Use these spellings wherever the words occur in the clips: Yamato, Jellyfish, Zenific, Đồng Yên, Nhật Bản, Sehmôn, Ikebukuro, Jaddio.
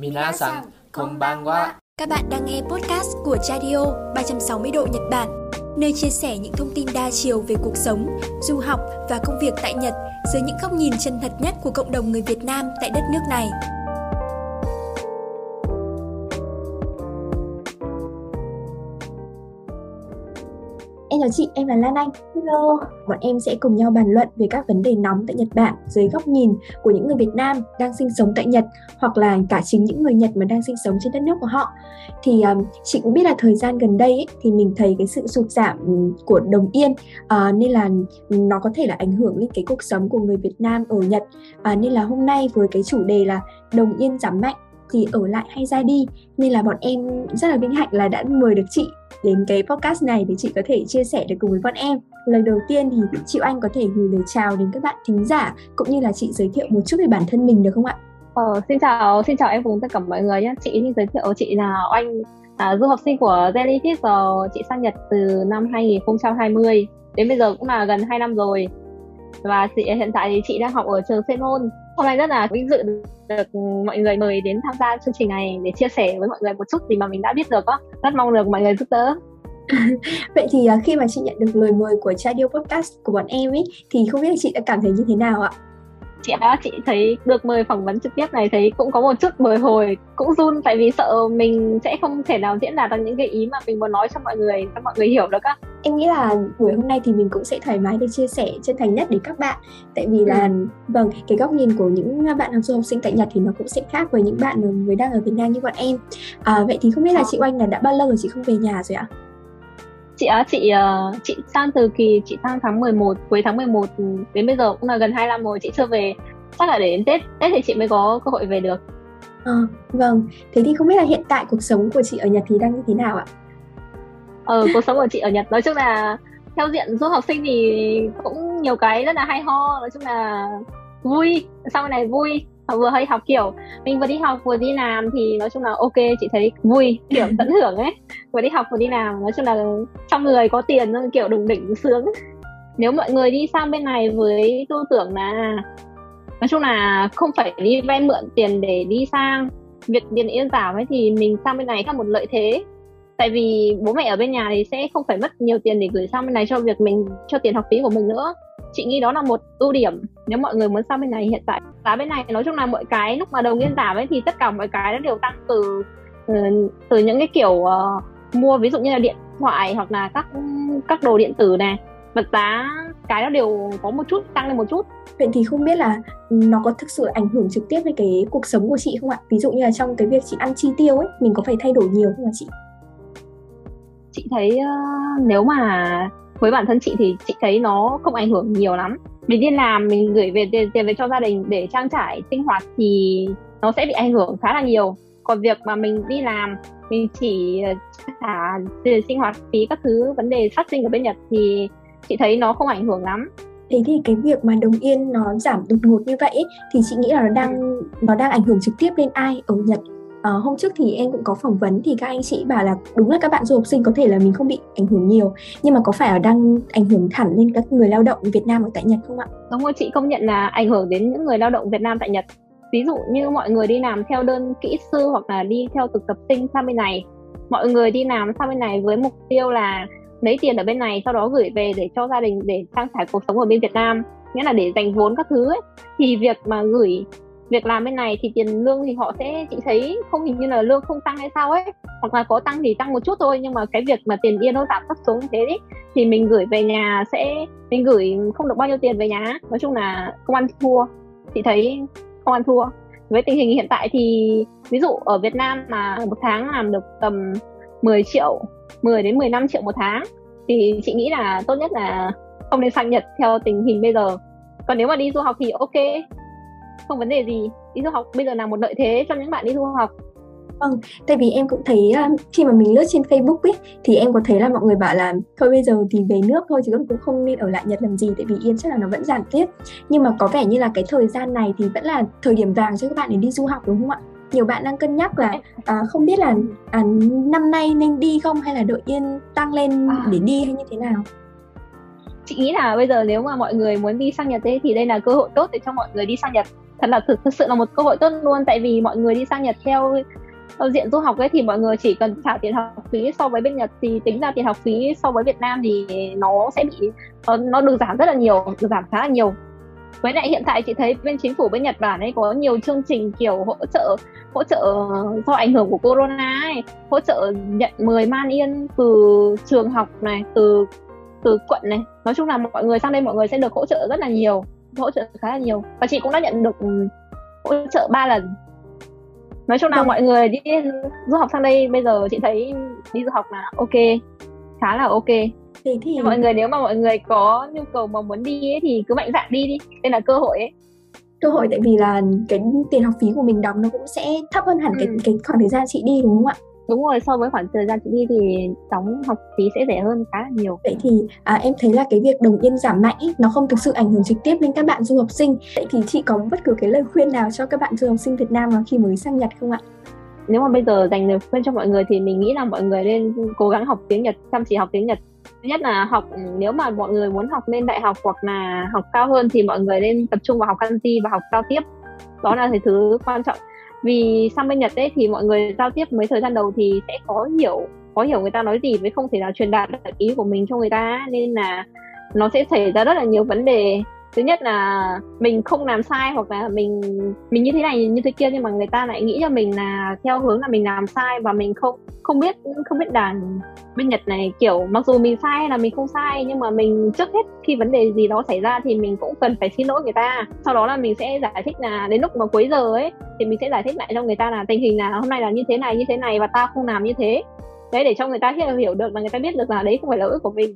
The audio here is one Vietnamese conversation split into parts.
Minasan, konbanwa. Các bạn đang nghe podcast của Jaddio 360 độ Nhật Bản, nơi chia sẻ những thông tin đa chiều về cuộc sống, du học và công việc tại Nhật dưới những góc nhìn chân thật nhất của cộng đồng người Việt Nam tại đất nước này. Em chào chị, em là Lan Anh. Hello. Bọn em sẽ cùng nhau bàn luận về các vấn đề nóng tại Nhật Bản dưới góc nhìn của những người Việt Nam đang sinh sống tại Nhật, hoặc là cả chính những người Nhật mà đang sinh sống trên đất nước của họ. Thì chị cũng biết là thời gian gần đây ấy, thì mình thấy cái sự sụt giảm của đồng yên, nên là nó có thể là ảnh hưởng lên cái cuộc sống của người Việt Nam ở Nhật. Nên là hôm nay với cái chủ đề là đồng yên giảm mạnh thì ở lại hay ra đi, nên là bọn em rất là vinh hạnh là đã mời được chị đến cái podcast này để chị có thể chia sẻ được cùng với bọn em. Lời đầu tiên thì chị Anh có thể gửi lời chào đến các bạn thính giả, cũng như là chị giới thiệu một chút về bản thân mình được không ạ? Xin chào em cùng tất cả mọi người nhé. Chị xin giới thiệu, chị là Oanh, du học sinh của Jellyfish rồi. Chị sang Nhật từ năm 2020 đến bây giờ cũng là gần 2 năm rồi. Và hiện tại thì chị đang học ở trường Sehmôn. Hôm nay rất là vinh dự được mọi người mời đến tham gia chương trình này để chia sẻ với mọi người một chút gì mà mình đã biết được đó. Rất mong được mọi người giúp đỡ. Vậy thì khi mà chị nhận được lời mời của Jaddio Podcast của bọn em ấy, thì không biết là chị đã cảm thấy như thế nào ạ? Chị thấy được mời phỏng vấn trực tiếp này thấy cũng có một chút bồi hồi, cũng run, tại vì sợ mình sẽ không thể nào diễn đạt được những cái ý mà mình muốn nói cho mọi người hiểu được á. Em nghĩ là buổi hôm nay thì mình cũng sẽ thoải mái để chia sẻ chân thành nhất đến các bạn, tại vì là vâng, cái góc nhìn của những bạn du học sinh tại Nhật thì nó cũng sẽ khác với những bạn mới đang ở Việt Nam như bọn em. Vậy thì không biết là chị Oanh là đã bao lâu rồi chị không về nhà rồi ạ? Chị sang từ kỳ, chị sang cuối tháng 11 đến bây giờ cũng là gần 2 năm rồi, chị chưa về. Chắc là để đến Tết thì chị mới có cơ hội về được. Vâng, thế thì không biết là hiện tại cuộc sống của chị ở Nhật thì đang như thế nào ạ? Cuộc sống của chị ở Nhật nói chung là theo diện du học sinh thì cũng nhiều cái rất là hay ho, nói chung là vui, sau này vui. Vừa hay học, kiểu mình vừa đi học vừa đi làm thì nói chung là ok, chị thấy vui, kiểu tận hưởng ấy. Vừa đi học vừa đi làm, nói chung là trong người có tiền, kiểu đủng đỉnh sướng. Nếu mọi người đi sang bên này với tư tưởng là nói chung là không phải đi vay mượn tiền để đi sang, việc tiền yên giảm ấy, thì mình sang bên này là một lợi thế. Tại vì bố mẹ ở bên nhà thì sẽ không phải mất nhiều tiền để gửi sang bên này cho việc mình, cho tiền học phí của mình nữa. Chị nghĩ đó là một ưu điểm nếu mọi người muốn sang bên này. Hiện tại giá bên này nói chung là mọi cái, lúc mà đồng yên giảm ấy thì tất cả mọi cái nó đều tăng, từ những cái kiểu mua, ví dụ như là điện thoại hoặc là các đồ điện tử này, vật giá cái nó đều có một chút tăng lên một chút. Vậy thì không biết là nó có thực sự ảnh hưởng trực tiếp với cái cuộc sống của chị không ạ? Ví dụ như là trong cái việc chị ăn chi tiêu ấy, mình có phải thay đổi nhiều không ạ chị? Chị thấy nếu mà với bản thân chị thì chị thấy nó không ảnh hưởng nhiều lắm. Mình đi làm, mình gửi về tiền về cho gia đình để trang trải sinh hoạt thì nó sẽ bị ảnh hưởng khá là nhiều. Còn việc mà mình đi làm, mình chỉ trả tiền sinh hoạt phí các thứ, vấn đề phát sinh ở bên Nhật thì chị thấy nó không ảnh hưởng lắm. Thế thì cái việc mà đồng yên nó giảm đột ngột như vậy ấy, thì chị nghĩ là nó đang ảnh hưởng trực tiếp lên ai ở Nhật? Hôm trước thì em cũng có phỏng vấn thì các anh chị bảo là đúng là các bạn du học sinh có thể là mình không bị ảnh hưởng nhiều, nhưng mà có phải là đang ảnh hưởng thẳng lên các người lao động Việt Nam ở tại Nhật không ạ? Đúng rồi, chị công nhận là ảnh hưởng đến những người lao động Việt Nam tại Nhật. Ví dụ như mọi người đi làm theo đơn kỹ sư hoặc là đi theo thực tập sinh sang bên này. Mọi người đi làm sang bên này với mục tiêu là lấy tiền ở bên này, sau đó gửi về để cho gia đình, để trang trải cuộc sống ở bên Việt Nam, nghĩa là để dành vốn các thứ ấy. Thì việc mà gửi việc làm bên này thì tiền lương thì họ sẽ, chị thấy không, hình như là lương không tăng hay sao ấy, hoặc là có tăng thì tăng một chút thôi, nhưng mà cái việc mà tiền yên nó giảm thấp xuống thế đấy, thì mình gửi về nhà sẽ, mình gửi không được bao nhiêu tiền về nhà, nói chung là không ăn thua. Chị thấy không ăn thua. Với tình hình hiện tại thì ví dụ ở Việt Nam mà một tháng làm được tầm 10 đến 15 triệu một tháng thì chị nghĩ là tốt nhất là không nên sang Nhật theo tình hình bây giờ. Còn nếu mà đi du học thì ok, không vấn đề gì. Đi du học bây giờ là một lợi thế cho những bạn đi du học. Vâng, tại vì em cũng thấy khi mà mình lướt trên Facebook ấy, thì em có thấy là mọi người bảo là thôi bây giờ thì về nước thôi chứ cũng không nên ở lại Nhật làm gì, tại vì yên chắc là nó vẫn giảm tiếp. Nhưng mà có vẻ như là cái thời gian này thì vẫn là thời điểm vàng cho các bạn để đi du học đúng không ạ? Nhiều bạn đang cân nhắc là không biết là năm nay nên đi không, hay là đợi yên tăng lên để đi, hay như thế nào? Chị nghĩ là bây giờ nếu mà mọi người muốn đi sang Nhật ấy, thì đây là cơ hội tốt để cho mọi người đi sang Nhật. thật là thực sự là một cơ hội tốt luôn, tại vì mọi người đi sang Nhật theo diện du học ấy thì mọi người chỉ cần trả tiền học phí so với bên Nhật, thì tính ra tiền học phí so với Việt Nam thì nó sẽ bị nó được giảm rất là nhiều, được giảm khá là nhiều. Với lại hiện tại chị thấy bên chính phủ bên Nhật Bản ấy có nhiều chương trình kiểu hỗ trợ do ảnh hưởng của corona ấy, hỗ trợ nhận 10 man yên từ trường học này, từ quận này. Nói chung là mọi người sang đây mọi người sẽ được hỗ trợ rất là nhiều, hỗ trợ khá là nhiều. Và chị cũng đã nhận được hỗ trợ 3 lần. Nói chung là mọi người đi du học sang đây bây giờ chị thấy đi du học là ok, khá là ok. Thì mọi người nếu mà mọi người có nhu cầu mà muốn đi ấy, thì cứ mạnh dạn đi, đây là cơ hội ấy. Cơ hội tại vì là cái tiền học phí của mình đóng nó cũng sẽ thấp hơn hẳn cái khoảng thời gian chị đi, đúng không ạ? Đúng rồi, so với khoảng thời gian chị đi thì đóng học phí sẽ rẻ hơn khá là nhiều. Vậy thì em thấy là cái việc đồng yên giảm mạnh ý, nó không thực sự ảnh hưởng trực tiếp lên các bạn du học sinh. Vậy thì chị có bất cứ cái lời khuyên nào cho các bạn du học sinh Việt Nam khi mới sang Nhật không ạ? Nếu mà bây giờ dành lời khuyên cho mọi người thì mình nghĩ là mọi người nên cố gắng học tiếng Nhật, chăm chỉ học tiếng Nhật. Thứ nhất là học, nếu mà mọi người muốn học lên đại học hoặc là học cao hơn thì mọi người nên tập trung vào học kanji và học giao tiếp. Đó là cái thứ quan trọng. Vì sang bên Nhật ấy thì mọi người giao tiếp mấy thời gian đầu thì sẽ khó hiểu người ta nói gì, với không thể nào truyền đạt được ý của mình cho người ta, nên là nó sẽ xảy ra rất là nhiều vấn đề. Thứ nhất là mình không làm sai, hoặc là mình như thế này như thế kia nhưng mà người ta lại nghĩ cho mình là theo hướng là mình làm sai, và mình không biết đàn bên Nhật này kiểu mặc dù mình sai hay là mình không sai, nhưng mà mình trước hết khi vấn đề gì đó xảy ra thì mình cũng cần phải xin lỗi người ta, sau đó là mình sẽ giải thích, là đến lúc mà cuối giờ ấy thì mình sẽ giải thích lại cho người ta là tình hình là hôm nay là như thế này và ta không làm như thế đấy, để cho người ta hiểu được và người ta biết được là đấy không phải là lỗi của mình.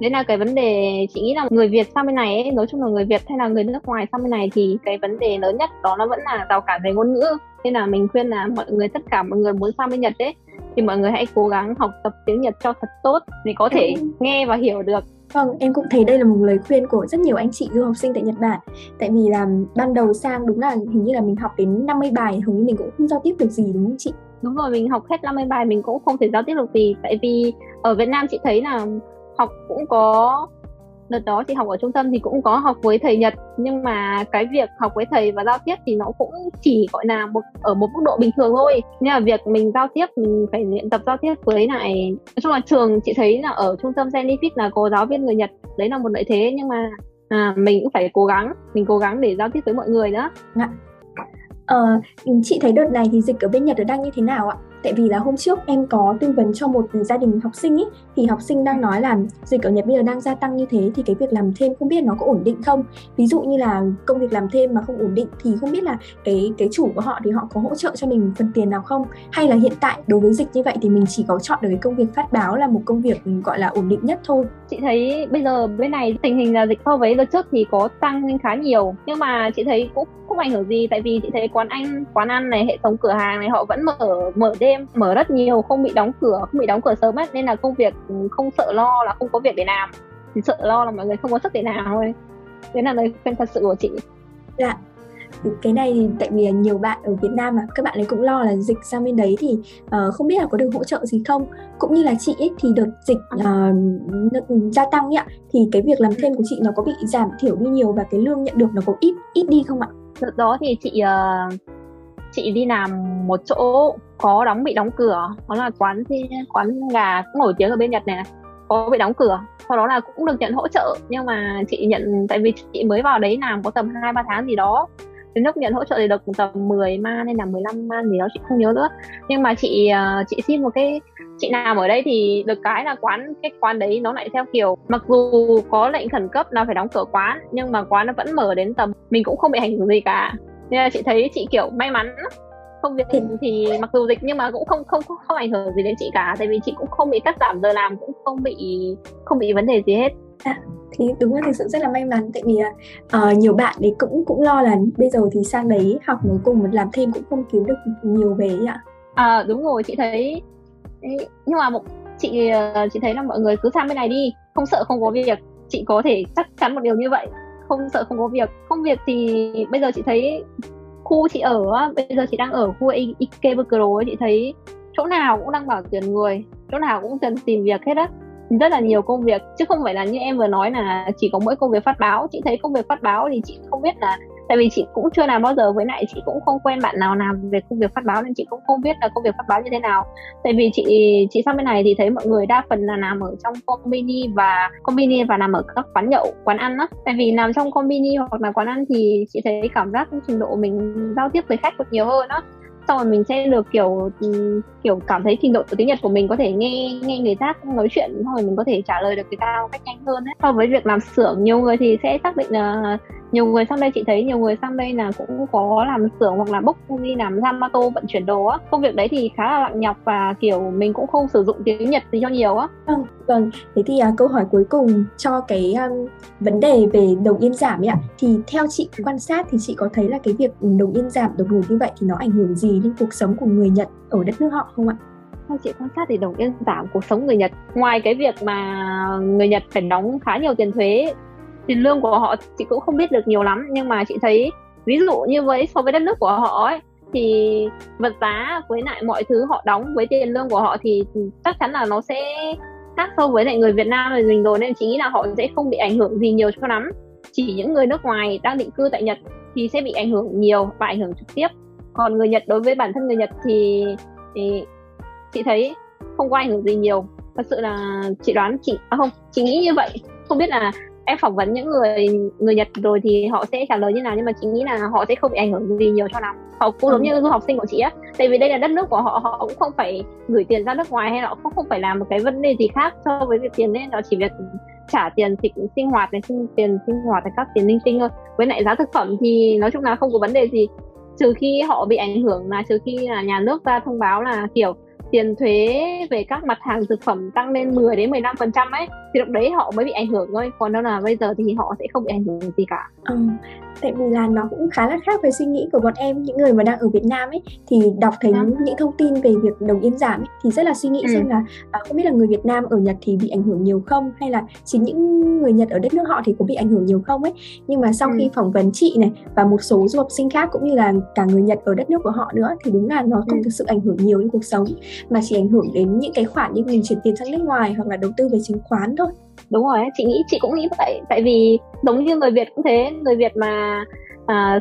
Đấy là cái vấn đề chị nghĩ là người Việt sang bên này ấy, nói chung là người Việt hay là người nước ngoài sang bên này thì cái vấn đề lớn nhất đó nó vẫn là rào cản về ngôn ngữ. Nên là mình khuyên là mọi người, tất cả mọi người muốn sang bên Nhật ấy thì mọi người hãy cố gắng học tập tiếng Nhật cho thật tốt để có thể nghe và hiểu được. Vâng, em cũng thấy đây là một lời khuyên của rất nhiều anh chị du học sinh tại Nhật Bản. Tại vì là ban đầu sang đúng là hình như là mình học đến 50 bài, hầu như mình cũng không giao tiếp được gì, đúng không chị? Đúng rồi, mình học hết 50 bài mình cũng không thể giao tiếp được gì. Tại vì ở Việt Nam chị thấy là học cũng có, đợt đó chị học ở trung tâm thì cũng có học với thầy Nhật, nhưng mà cái việc học với thầy và giao tiếp thì nó cũng chỉ gọi là ở một mức độ bình thường thôi. Nhưng mà việc mình giao tiếp, mình phải luyện tập giao tiếp với lại, nói chung là trường chị thấy là ở trung tâm Zenific là có giáo viên người Nhật, đấy là một lợi thế, nhưng mà mình cũng phải cố gắng để giao tiếp với mọi người nữa. Chị thấy đợt này thì dịch ở bên Nhật đang như thế nào ạ? Tại vì là hôm trước em có tư vấn cho một gia đình học sinh ý, thì học sinh đang nói là dịch ở Nhật bây giờ đang gia tăng như thế thì cái việc làm thêm không biết nó có ổn định không? Ví dụ như là công việc làm thêm mà không ổn định thì không biết là cái chủ của họ thì họ có hỗ trợ cho mình phần tiền nào không? Hay là hiện tại đối với dịch như vậy thì mình chỉ có chọn được cái công việc phát báo là một công việc gọi là ổn định nhất thôi. Chị thấy bây giờ bên này tình hình là dịch so với đợt trước thì có tăng lên khá nhiều, nhưng mà chị thấy cũng không ảnh hưởng gì, tại vì chị thấy quán ăn này, hệ thống cửa hàng này họ vẫn mở đêm, mở rất nhiều, không bị đóng cửa sớm hết, nên là công việc không sợ lo là không có việc để làm, chỉ sợ lo là mọi người không có sức để làm thôi. Đấy là lời khuyên thật sự của chị. Dạ. Cái này thì tại vì nhiều bạn ở Việt Nam mà các bạn ấy cũng lo là dịch sang bên đấy thì không biết là có được hỗ trợ gì không. Cũng như là chị ấy thì đợt dịch gia tăng ạ, thì cái việc làm thêm của chị nó có bị giảm thiểu đi nhiều và cái lương nhận được nó có ít đi không ạ? Đợt đó thì chị đi làm một chỗ có bị đóng cửa, đó là quán gà cũng nổi tiếng ở bên Nhật này, có bị đóng cửa, sau đó là cũng được nhận hỗ trợ, nhưng mà chị nhận, tại vì chị mới vào đấy làm có tầm 2-3 tháng gì đó, đến lúc nhận hỗ trợ thì được tầm 10 man hay là 15 man gì đó chị không nhớ nữa, nhưng mà chị xin một cái, chị làm ở đây thì được cái là cái quán đấy nó lại theo kiểu mặc dù có lệnh khẩn cấp là phải đóng cửa quán, nhưng mà quán nó vẫn mở đến tầm, mình cũng không bị ảnh hưởng gì cả, nên là chị thấy chị kiểu may mắn. Công việc thì mặc dù dịch nhưng mà cũng không ảnh hưởng gì đến chị cả, tại vì chị cũng không bị cắt giảm giờ làm, cũng không bị vấn đề gì hết. Thì đúng là thực sự rất là may mắn, tại vì là nhiều bạn đấy cũng lo là bây giờ thì sang đấy học cuối cùng một làm thêm cũng không kiếm được nhiều về ấy ạ. Đúng rồi, chị thấy, nhưng mà chị thấy là mọi người cứ sang bên này đi, không sợ không có việc, chị có thể chắc chắn một điều như vậy, không sợ không có việc. Công việc thì bây giờ chị thấy khu chị ở, bây giờ chị đang ở khu Ikebukuro, chị thấy chỗ nào cũng đang bảo tuyển người, chỗ nào cũng cần tìm việc hết á, rất là nhiều công việc, chứ không phải là như em vừa nói là chỉ có mỗi công việc phát báo. Chị thấy công việc phát báo thì chị không biết là Tại vì chị cũng chưa làm bao giờ, với lại chị cũng không quen bạn nào làm về công việc phát báo nên chị cũng không biết là công việc phát báo như thế nào. Tại vì chị sang bên này thì thấy mọi người đa phần là làm ở trong combini và làm ở các quán nhậu, quán ăn á. Tại vì làm trong combini hoặc là quán ăn thì chị thấy cảm giác trình độ mình giao tiếp với khách còn nhiều hơn á. Xong rồi mình sẽ được kiểu cảm thấy trình độ tiếng Nhật của mình có thể nghe người khác nói chuyện, xong rồi mình có thể trả lời được người ta một cách nhanh hơn ấy. So với việc làm xưởng, nhiều người thì sẽ xác định là nhiều người sang đây, chị thấy nhiều người sang đây là cũng có làm xưởng hoặc là bốc đi làm Yamato vận chuyển đồ á. Công việc đấy thì khá là nặng nhọc và kiểu mình cũng không sử dụng tiếng Nhật gì cho nhiều á. Vâng, thế thì câu hỏi cuối cùng cho cái vấn đề về đồng yên giảm ấy ạ. Thì theo chị quan sát thì chị có thấy là cái việc đồng yên giảm đột ngột như vậy thì nó ảnh hưởng gì đến cuộc sống của người Nhật ở đất nước họ không ạ? Theo chị quan sát thì đồng yên giảm cuộc sống người Nhật, ngoài cái việc mà người Nhật phải đóng khá nhiều tiền thuế, tiền lương của họ chị cũng không biết được nhiều lắm, nhưng mà chị thấy ví dụ như so với đất nước của họ ấy, thì vật giá với lại mọi thứ họ đóng với tiền lương của họ thì chắc chắn là nó sẽ khác so với lại người Việt Nam rồi mình rồi, nên chị nghĩ là họ sẽ không bị ảnh hưởng gì nhiều cho lắm. Chỉ những người nước ngoài đang định cư tại Nhật thì sẽ bị ảnh hưởng nhiều và ảnh hưởng trực tiếp. Còn người Nhật, đối với bản thân người Nhật thì chị thấy không có ảnh hưởng gì nhiều. Thật sự là chị nghĩ như vậy. Không biết là em phỏng vấn những người Nhật rồi thì họ sẽ trả lời như nào, nhưng mà chị nghĩ là họ sẽ không bị ảnh hưởng gì nhiều cho lắm. Họ cũng giống như du học sinh của chị á, tại vì đây là đất nước của họ, họ cũng không phải gửi tiền ra nước ngoài hay là họ cũng không phải làm một cái vấn đề gì khác so với việc tiền, nên nó chỉ việc trả tiền sinh hoạt này, các tiền linh tinh thôi. Với lại giá thực phẩm thì nói chung là không có vấn đề gì, trừ khi họ bị ảnh hưởng là trừ khi là nhà nước ra thông báo là kiểu tiền thuế về các mặt hàng thực phẩm tăng lên 10-15% ấy, thì lúc đấy họ mới bị ảnh hưởng thôi, còn đâu là bây giờ thì họ sẽ không bị ảnh hưởng gì cả. Tại vì là nó cũng khá là khác với suy nghĩ của bọn em, những người mà đang ở Việt Nam ấy thì đọc thấy những thông tin về việc đồng yên giảm ấy, thì rất là suy nghĩ xem là không biết là người Việt Nam ở Nhật thì bị ảnh hưởng nhiều không, hay là chính những người Nhật ở đất nước họ thì có bị ảnh hưởng nhiều không ấy. Nhưng mà sau khi phỏng vấn chị này và một số du học sinh khác cũng như là cả người Nhật ở đất nước của họ nữa, thì đúng là nó không thực sự ảnh hưởng nhiều đến cuộc sống, mà chỉ ảnh hưởng đến những cái khoản như mình chuyển tiền sang nước ngoài hoặc là đầu tư về chứng khoán thôi. Đúng rồi, chị cũng nghĩ vậy. Tại vì giống như người Việt cũng thế, người Việt mà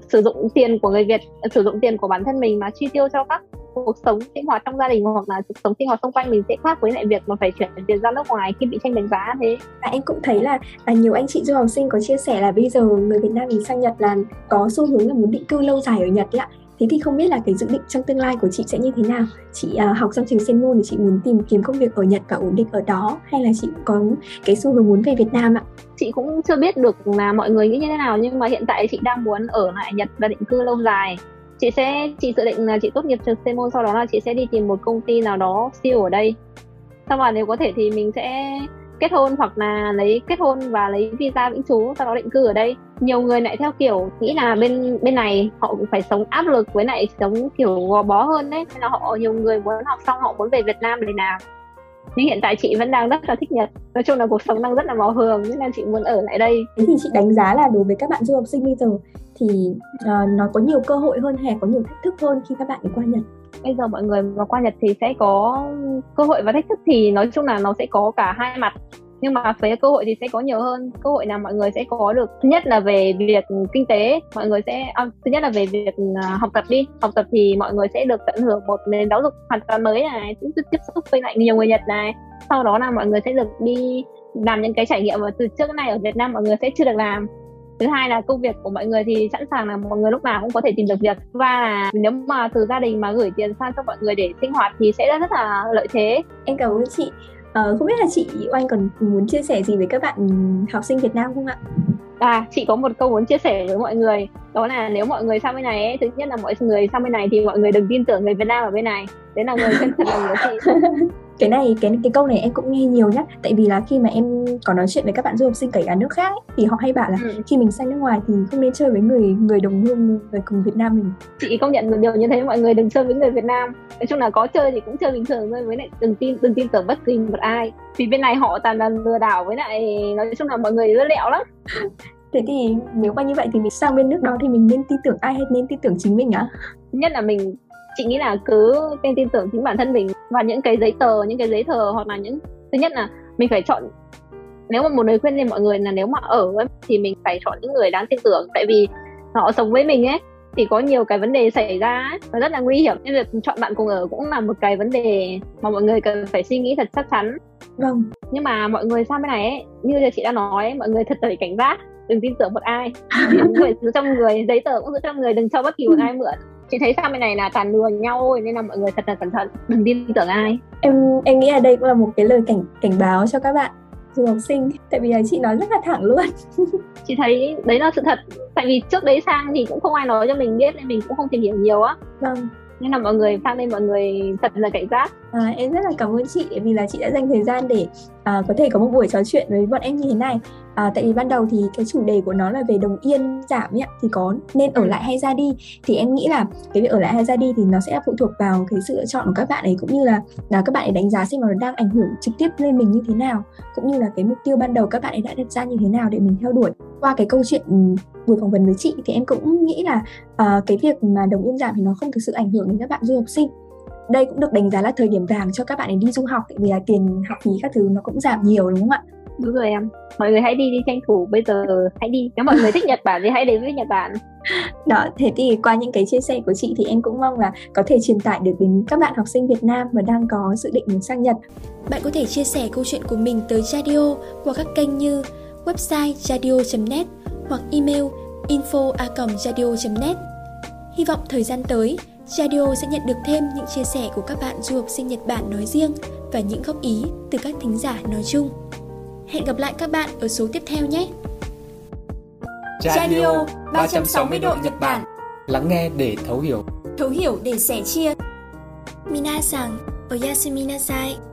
sử dụng tiền của người Việt, sử dụng tiền của bản thân mình mà chi tiêu cho các cuộc sống sinh hoạt trong gia đình hoặc là cuộc sống sinh hoạt xung quanh mình sẽ khác với lại việc mà phải chuyển tiền ra nước ngoài khi bị tranh đánh giá thế. Và em cũng thấy là nhiều anh chị du học sinh có chia sẻ là bây giờ người Việt Nam mình sang Nhật là có xu hướng là muốn định cư lâu dài ở Nhật ấy ạ. Thế thì không biết là cái dự định trong tương lai của chị sẽ như thế nào? Chị học xong trường Sehmôn thì chị muốn tìm kiếm công việc ở Nhật và ổn định ở đó, hay là chị có cái xu hướng muốn về Việt Nam ạ? Chị cũng chưa biết được là mọi người nghĩ như thế nào, nhưng mà hiện tại chị đang muốn ở lại Nhật và định cư lâu dài. Chị dự định là chị tốt nghiệp trường Sehmôn, sau đó là chị sẽ đi tìm một công ty nào đó siêu ở đây. Sau đó nếu có thể thì mình sẽ kết hôn hoặc là kết hôn và lấy visa vĩnh trú, sau đó định cư ở đây. Nhiều người lại theo kiểu nghĩ là bên này họ cũng phải sống áp lực với lại sống kiểu gò bó hơn đấy, nên là nhiều người muốn học xong họ muốn về Việt Nam để làm. Nhưng hiện tại chị vẫn đang rất là thích Nhật, nói chung là cuộc sống đang rất là màu hường nên là chị muốn ở lại đây. Thế thì chị đánh giá là đối với các bạn du học sinh bây giờ thì nó có nhiều cơ hội hơn hay có nhiều thách thức hơn khi các bạn qua Nhật? Bây giờ mọi người mà qua Nhật thì sẽ có cơ hội và thách thức, thì nói chung là nó sẽ có cả hai mặt, nhưng mà về cơ hội thì sẽ có nhiều hơn. Cơ hội là mọi người sẽ có được, thứ nhất là về việc kinh tế, mọi người sẽ thứ nhất là về việc học tập thì mọi người sẽ được tận hưởng một nền giáo dục hoàn toàn mới này, tiếp xúc với lại nhiều người Nhật này, sau đó là mọi người sẽ được đi làm những cái trải nghiệm mà từ trước này ở Việt Nam mọi người sẽ chưa được làm. Thứ hai là công việc của mọi người thì sẵn sàng là mọi người lúc nào cũng có thể tìm được việc, và nếu mà từ gia đình mà gửi tiền sang cho mọi người để sinh hoạt thì sẽ rất là lợi thế. Em cảm ơn chị. Không biết là chị Oanh còn muốn chia sẻ gì với các bạn học sinh Việt Nam không ạ? Chị có một câu muốn chia sẻ với mọi người, đó là nếu mọi người sang bên này ấy, thứ nhất là mọi người sang bên này thì mọi người đừng tin tưởng người Việt Nam ở bên này, đấy là người chân thật là người chị. Cái câu này em cũng nghe nhiều nhất, tại vì là khi mà em có nói chuyện với các bạn du học sinh cả nước khác ấy, thì họ hay bảo là khi mình sang nước ngoài thì không nên chơi với người đồng hương, người cùng Việt Nam mình. Chị công nhận một điều như thế, mọi người đừng chơi với người Việt Nam. Nói chung là có chơi thì cũng chơi bình thường thôi, với lại đừng tin tưởng bất kỳ một ai, vì bên này họ toàn là lừa đảo, với lại nói chung là mọi người lừa lẹo lắm. Thế thì nếu mà như vậy thì mình sang bên nước đó thì mình nên tin tưởng ai hay nên tin tưởng chính mình ạ? Thứ nhất là chị nghĩ là cứ nên tin tưởng chính bản thân mình và những cái giấy tờ hoặc là thứ nhất là mình phải chọn, nếu mà một lời khuyên thì mọi người là nếu mà ở ấy, thì mình phải chọn những người đáng tin tưởng. Tại vì họ sống với mình ấy thì có nhiều cái vấn đề xảy ra ấy, nó rất là nguy hiểm, nên việc chọn bạn cùng ở cũng là một cái vấn đề mà mọi người cần phải suy nghĩ thật chắc chắn. Vâng. Nhưng mà mọi người sang bên này ấy, như chị đã nói ấy, mọi người thật phải cảnh giác, đừng tin tưởng một ai, người giữ trong người, giấy tờ cũng giữ trong người, đừng cho bất kỳ một ai mượn. Chị thấy sang bên này là toàn lừa nhau thôi, nên là mọi người thật là cẩn thận, đừng tin tưởng ai. Em nghĩ là đây cũng là một cái lời cảnh báo cho các bạn du học sinh, tại vì chị nói rất là thẳng luôn. Chị thấy đấy là sự thật, tại vì trước đấy sang thì cũng không ai nói cho mình biết nên mình cũng không tìm hiểu nhiều á. Vâng. Nên là mọi người sang đây mọi người thật là cảnh giác. Em rất là cảm ơn chị vì là chị đã dành thời gian để có thể có một buổi trò chuyện với bọn em như thế này. Tại vì ban đầu thì cái chủ đề của nó là về Đồng Yên giảm ấy, thì có nên ở lại hay ra đi, thì em nghĩ là cái việc ở lại hay ra đi thì nó sẽ phụ thuộc vào cái sự lựa chọn của các bạn ấy, cũng như là các bạn ấy đánh giá xem nó đang ảnh hưởng trực tiếp lên mình như thế nào, cũng như là cái mục tiêu ban đầu các bạn ấy đã đặt ra như thế nào để mình theo đuổi. Qua cái câu chuyện buổi phỏng vấn với chị thì em cũng nghĩ là cái việc mà Đồng Yên giảm thì nó không thực sự ảnh hưởng đến các bạn du học sinh. Đây cũng được đánh giá là thời điểm vàng cho các bạn ấy đi du học, tại vì là tiền học phí các thứ nó cũng giảm nhiều, đúng không ạ? Đúng rồi em. Mọi người hãy đi tranh thủ bây giờ, hãy đi. Nếu mọi người thích Nhật Bản thì hãy đến với Nhật Bản. Đó, thế thì qua những cái chia sẻ của chị thì em cũng mong là có thể truyền tải được đến các bạn học sinh Việt Nam mà đang có dự định muốn sang Nhật. Bạn có thể chia sẻ câu chuyện của mình tới Jaddio qua các kênh như website jaddio.net hoặc email info@jaddio.net. Hy vọng thời gian tới, Jaddio sẽ nhận được thêm những chia sẻ của các bạn du học sinh Nhật Bản nói riêng và những góp ý từ các thính giả nói chung. Hẹn gặp lại các bạn ở số tiếp theo nhé! Jaddio 360 độ Nhật Bản. Lắng nghe để thấu hiểu. Thấu hiểu để sẻ chia. Minasan, oyasumi nasai.